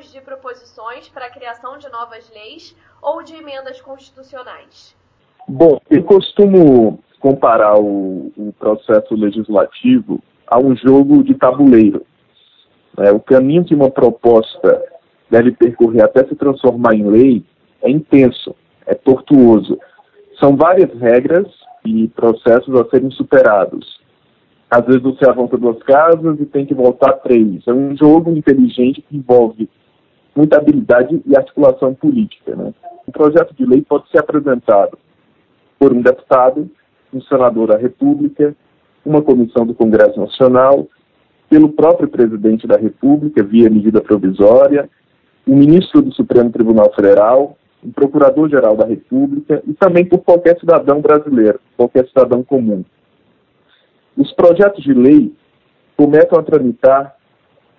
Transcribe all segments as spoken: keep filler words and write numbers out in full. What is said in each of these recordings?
tipos de proposições para a criação de novas leis ou de emendas constitucionais? Bom, eu costumo comparar o, o processo legislativo a um jogo de tabuleiro. É, o caminho que uma proposta deve percorrer até se transformar em lei é intenso, é tortuoso. São várias regras e processos a serem superados. Às vezes você avança duas casas e tem que voltar três. É um jogo inteligente que envolve muita habilidade e articulação política, né? Um projeto de lei pode ser apresentado por um deputado, um senador da República, uma comissão do Congresso Nacional, pelo próprio presidente da República, via medida provisória, o ministro do Supremo Tribunal Federal, o procurador-geral da República e também por qualquer cidadão brasileiro, qualquer cidadão comum. Os projetos de lei começam a tramitar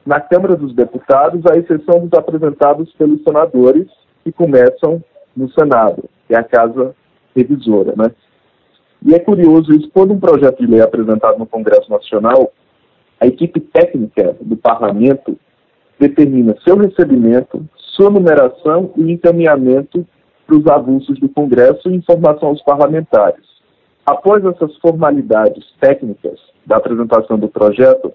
na Câmara dos Deputados, à exceção dos apresentados pelos senadores, que começam no Senado, que é a Casa Revisora, né? E é curioso isso, quando um projeto de lei é apresentado no Congresso Nacional, a equipe técnica do Parlamento determina seu recebimento, sua numeração e encaminhamento para os avulsos do Congresso e informação aos parlamentares. Após essas formalidades técnicas da apresentação do projeto,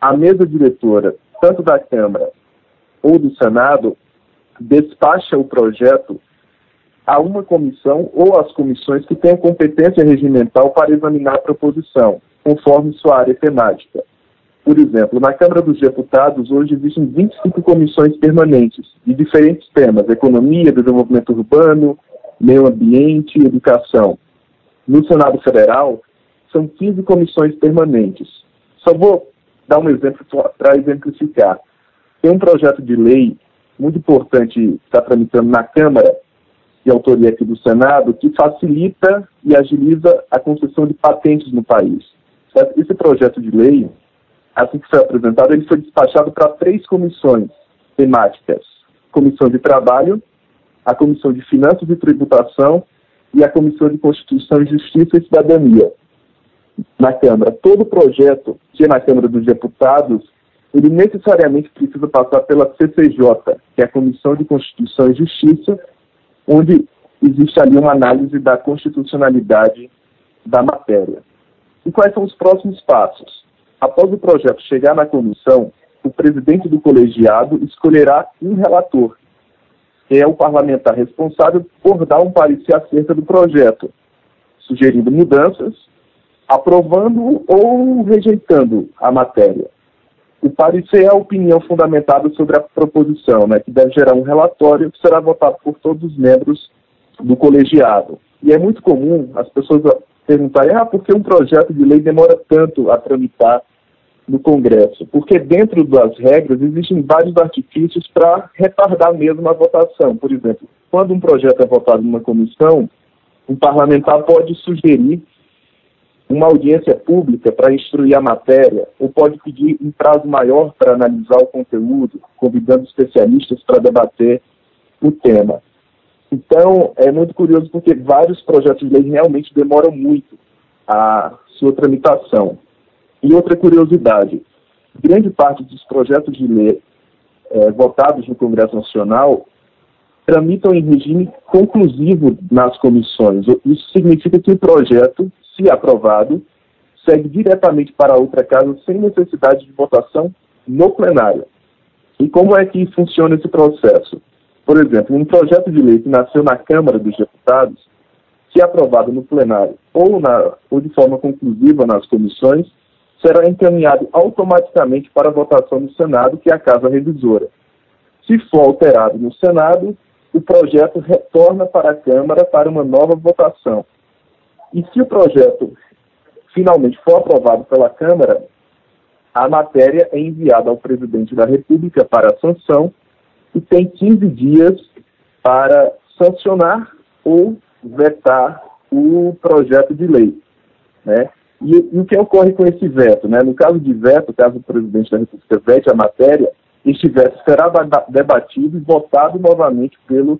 a mesa diretora, tanto da Câmara ou do Senado, despacha o projeto a uma comissão ou às comissões que tenham competência regimental para examinar a proposição, conforme sua área temática. Por exemplo, na Câmara dos Deputados, hoje existem vinte e cinco comissões permanentes de diferentes temas: economia, desenvolvimento urbano, meio ambiente e educação. No Senado Federal, são quinze comissões permanentes. Só vou dar um exemplo para exemplificar. Tem um projeto de lei muito importante que está tramitando na Câmara, de autoria aqui do Senado, que facilita e agiliza a concessão de patentes no país. Esse projeto de lei, assim que foi apresentado, ele foi despachado para três comissões temáticas: Comissão de Trabalho, a Comissão de Finanças e Tributação e a Comissão de Constituição, Justiça e Cidadania. Na Câmara, todo projeto que é na Câmara dos Deputados, ele necessariamente precisa passar pela C C J, que é a Comissão de Constituição e Justiça, onde existe ali uma análise da constitucionalidade da matéria. E quais são os próximos passos? Após o projeto chegar na comissão, o presidente do colegiado escolherá um relator, que é o parlamentar responsável por dar um parecer acerca do projeto, sugerindo mudanças, aprovando ou rejeitando a matéria. O parecer é a opinião fundamentada sobre a proposição, né, que deve gerar um relatório que será votado por todos os membros do colegiado. E é muito comum as pessoas perguntarem: ah, por que um projeto de lei demora tanto a tramitar no Congresso? Porque dentro das regras existem vários artifícios para retardar mesmo a votação. Por exemplo, quando um projeto é votado numa comissão, um parlamentar pode sugerir uma audiência pública para instruir a matéria, ou pode pedir um prazo maior para analisar o conteúdo, convidando especialistas para debater o tema. Então, é muito curioso porque vários projetos de lei realmente demoram muito a sua tramitação. E outra curiosidade, grande parte dos projetos de lei é, votados no Congresso Nacional tramitam em regime conclusivo nas comissões. Isso significa que o projeto, se aprovado, segue diretamente para outra casa sem necessidade de votação no plenário. E como é que funciona esse processo? Por exemplo, um projeto de lei que nasceu na Câmara dos Deputados, se aprovado no plenário ou, na, ou de forma conclusiva nas comissões, será encaminhado automaticamente para votação no Senado, que é a Casa Revisora. Se for alterado no Senado, o projeto retorna para a Câmara para uma nova votação. E se o projeto finalmente for aprovado pela Câmara, a matéria é enviada ao presidente da República para sanção e tem quinze dias para sancionar ou vetar o projeto de lei, né? E, e o que ocorre com esse veto, né? No caso de veto, caso o presidente da República vete a matéria, este veto será debatido e votado novamente pelo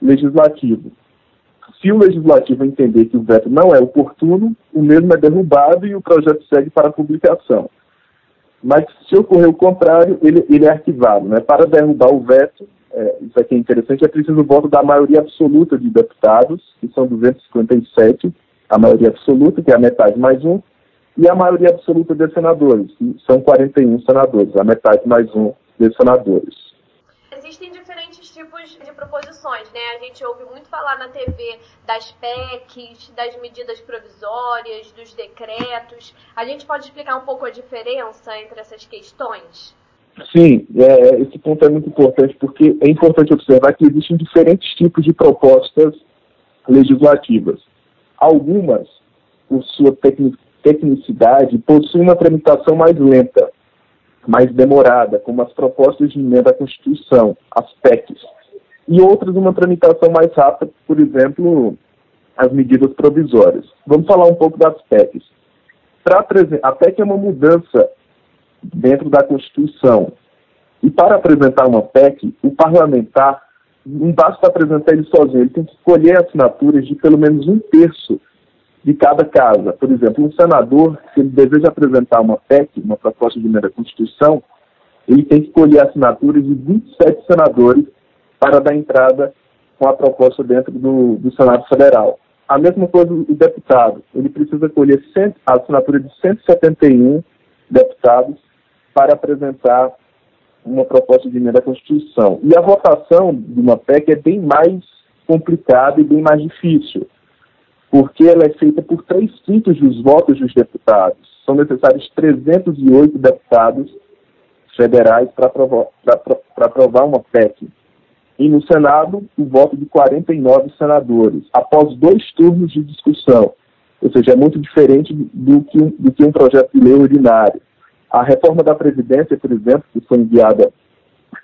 Legislativo. Se o Legislativo entender que o veto não é oportuno, o mesmo é derrubado e o projeto segue para a publicação. Mas se ocorrer o contrário, ele, ele é arquivado. Né? Para derrubar o veto, é, isso aqui é interessante, é preciso o voto da maioria absoluta de deputados, que são duzentos e cinquenta e sete, a maioria absoluta, que é a metade mais um, e a maioria absoluta de senadores, que são quarenta e um senadores, a metade mais um de senadores. Existem diferentes tipos de proposições, né? A gente ouve muito falar na T V das P E Cs, das medidas provisórias, dos decretos. A gente pode explicar um pouco a diferença entre essas questões? Sim, é, esse ponto é muito importante, porque é importante observar que existem diferentes tipos de propostas legislativas. Algumas, por sua tecnicidade, possuem uma tramitação mais lenta, mais demorada, como as propostas de emenda à Constituição, as P E Cs, e outras uma tramitação mais rápida, por exemplo, as medidas provisórias. Vamos falar um pouco das P E Cs. Pra, a P E C é uma mudança dentro da Constituição, e para apresentar uma P E C, o parlamentar não basta apresentar ele sozinho, ele tem que colher assinaturas de pelo menos um terço de cada casa. Por exemplo, um senador, se ele deseja apresentar uma P E C, uma proposta de emenda à Constituição, ele tem que colher assinaturas de vinte e sete senadores para dar entrada com a proposta dentro do, do Senado Federal. A mesma coisa o deputado, ele precisa colher cem, a assinatura de cento e setenta e um deputados para apresentar uma proposta de emenda à Constituição. E a votação de uma P E C é bem mais complicada e bem mais difícil, porque ela é feita por três quintos dos votos dos deputados. São necessários trezentos e oito deputados federais para aprovar uma P E C. E no Senado, o voto de quarenta e nove senadores, após dois turnos de discussão. Ou seja, é muito diferente do que, do que um projeto de lei ordinário. A reforma da Previdência, por exemplo, que foi enviada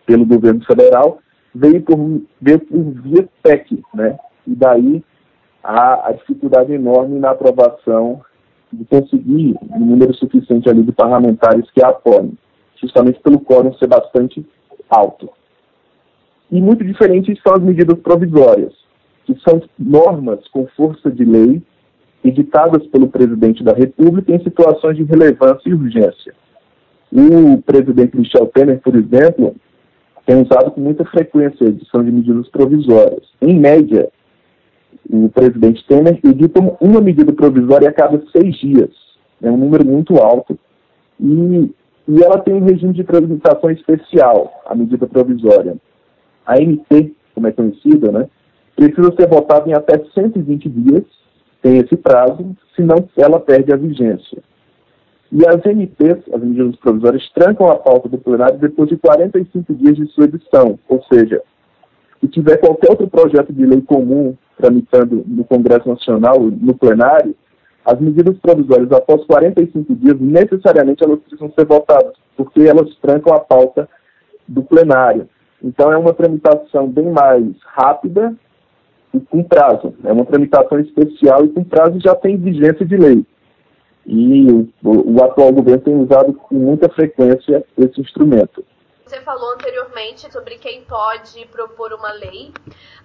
pelo governo federal, veio por, veio por via P E C, né? E daí há a dificuldade enorme na aprovação de conseguir um número suficiente ali de parlamentares que a apoiem, justamente pelo quórum ser bastante alto. E muito diferentes são as medidas provisórias, que são normas com força de lei editadas pelo presidente da República em situações de relevância e urgência. O presidente Michel Temer, por exemplo, tem usado com muita frequência a edição de medidas provisórias. Em média, o presidente Temer edita uma medida provisória a cada seis dias. É um número muito alto. E, e ela tem um regime de tramitação especial, a medida provisória. A M P, como é conhecida, né, precisa ser votada em até cento e vinte dias, tem esse prazo, senão ela perde a vigência. E as M Ps, as medidas provisórias, trancam a pauta do plenário depois de quarenta e cinco dias de sua edição. Ou seja, se tiver qualquer outro projeto de lei comum tramitando no Congresso Nacional, no plenário, as medidas provisórias, após quarenta e cinco dias, necessariamente elas precisam ser votadas, porque elas trancam a pauta do plenário. Então é uma tramitação bem mais rápida e com prazo. É uma tramitação especial e com prazo já tem vigência de lei. E o, o atual governo tem usado com muita frequência esse instrumento. Você falou anteriormente sobre quem pode propor uma lei,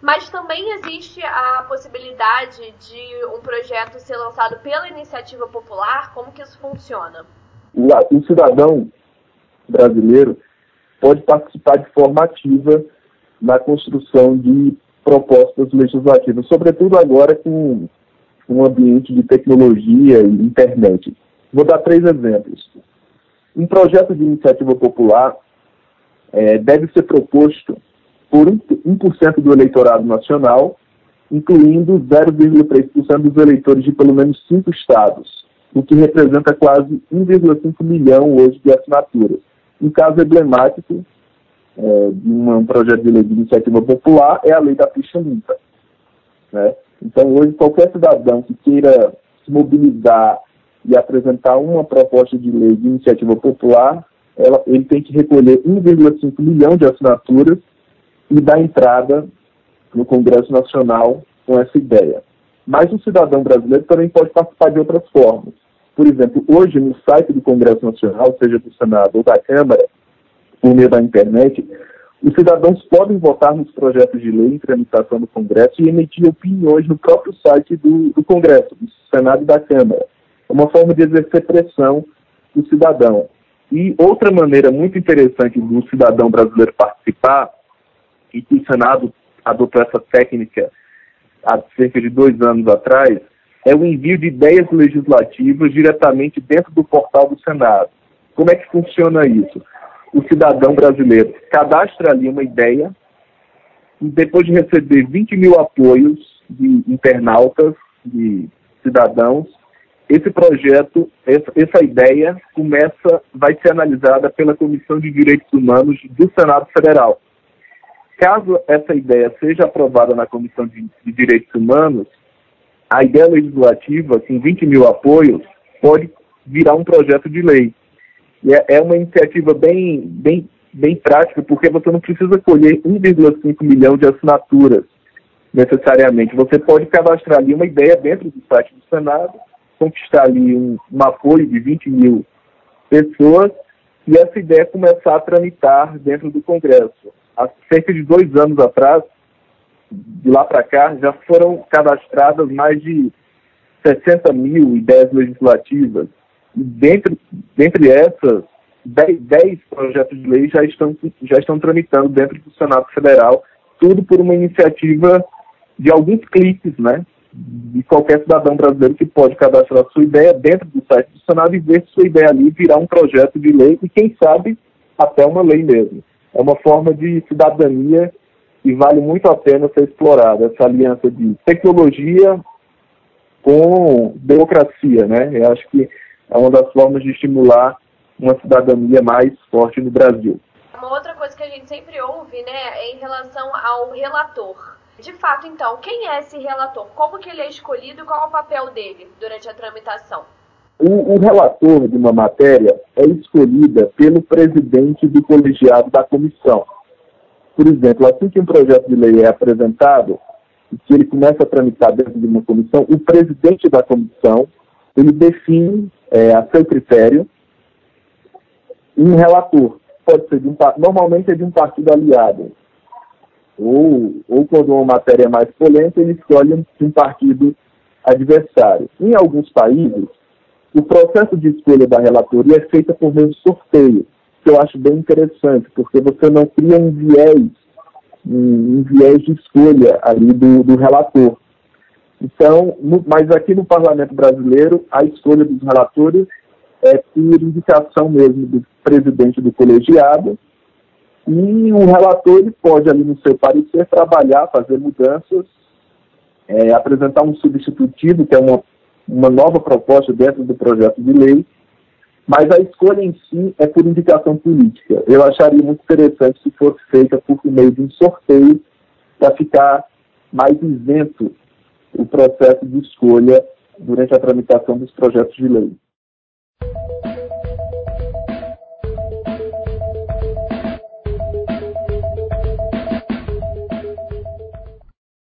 mas também existe a possibilidade de um projeto ser lançado pela iniciativa popular. Como que isso funciona? O, o cidadão brasileiro pode participar de forma ativa na construção de propostas legislativas, sobretudo agora com um ambiente de tecnologia e internet. Vou dar três exemplos. Um projeto de iniciativa popular É, deve ser proposto por um por cento do eleitorado nacional, incluindo zero vírgula três por cento dos eleitores de pelo menos cinco estados, o que representa quase um vírgula cinco milhão hoje de assinaturas. Um caso emblemático é, de um projeto de lei de iniciativa popular é a lei da ficha limpa, né? Então, hoje, qualquer cidadão que queira se mobilizar e apresentar uma proposta de lei de iniciativa popular, Ela, ele tem que recolher um vírgula cinco milhão de assinaturas e dar entrada no Congresso Nacional com essa ideia. Mas o cidadão brasileiro também pode participar de outras formas. Por exemplo, hoje no site do Congresso Nacional, seja do Senado ou da Câmara, por meio da internet, os cidadãos podem votar nos projetos de lei em tramitação do Congresso e emitir opiniões no próprio site do, do Congresso, do Senado e da Câmara. É uma forma de exercer pressão do cidadão. E outra maneira muito interessante do cidadão brasileiro participar, e que o Senado adotou essa técnica há cerca de dois anos atrás, é o envio de ideias legislativas diretamente dentro do portal do Senado. Como é que funciona isso? O cidadão brasileiro cadastra ali uma ideia, e depois de receber vinte mil apoios de internautas, de cidadãos, esse projeto, essa ideia, começa, vai ser analisada pela Comissão de Direitos Humanos do Senado Federal. Caso essa ideia seja aprovada na Comissão de Direitos Humanos, a ideia legislativa, com vinte mil apoios, pode virar um projeto de lei. E é uma iniciativa bem, bem, bem prática, porque você não precisa colher um vírgula cinco milhão de assinaturas necessariamente. Você pode cadastrar ali uma ideia dentro do site do Senado, conquistar ali um, um apoio de vinte mil pessoas e essa ideia começar a tramitar dentro do Congresso. Há cerca de dois anos atrás, de lá para cá, já foram cadastradas mais de sessenta mil ideias legislativas. E dentro, dentre essas, dez, dez projetos de lei já estão, já estão tramitando dentro do Senado Federal, tudo por uma iniciativa de alguns cliques, né? De qualquer cidadão brasileiro que pode cadastrar sua ideia dentro do site do Senado e ver sua ideia ali virar um projeto de lei e, quem sabe, até uma lei mesmo. É uma forma de cidadania e vale muito a pena ser explorada, essa aliança de tecnologia com democracia, né? Eu acho que é uma das formas de estimular uma cidadania mais forte no Brasil. Uma outra coisa que a gente sempre ouve, né, é em relação ao relator. De fato, então, quem é esse relator? Como que ele é escolhido e qual é o papel dele durante a tramitação? O, o relator de uma matéria é escolhida pelo presidente do colegiado da comissão. Por exemplo, assim que um projeto de lei é apresentado, e que ele começa a tramitar dentro de uma comissão, o presidente da comissão, ele define, é, a seu critério, um relator. Pode ser de um, normalmente é de um partido aliado. Ou, ou quando uma matéria é mais polêmica, ele escolhe um partido adversário. Em alguns países, o processo de escolha da relatoria é feito por meio de sorteio, que eu acho bem interessante, porque você não cria um viés, um, um viés de escolha ali do, do relator. Então, no, mas aqui no Parlamento Brasileiro, a escolha dos relatores é por indicação mesmo do presidente do colegiado, e o relator ele pode, ali no seu parecer, trabalhar, fazer mudanças, é, apresentar um substitutivo, que é uma, uma nova proposta dentro do projeto de lei, mas a escolha em si é por indicação política. Eu acharia muito interessante se fosse feita por meio de um sorteio para ficar mais isento o processo de escolha durante a tramitação dos projetos de lei.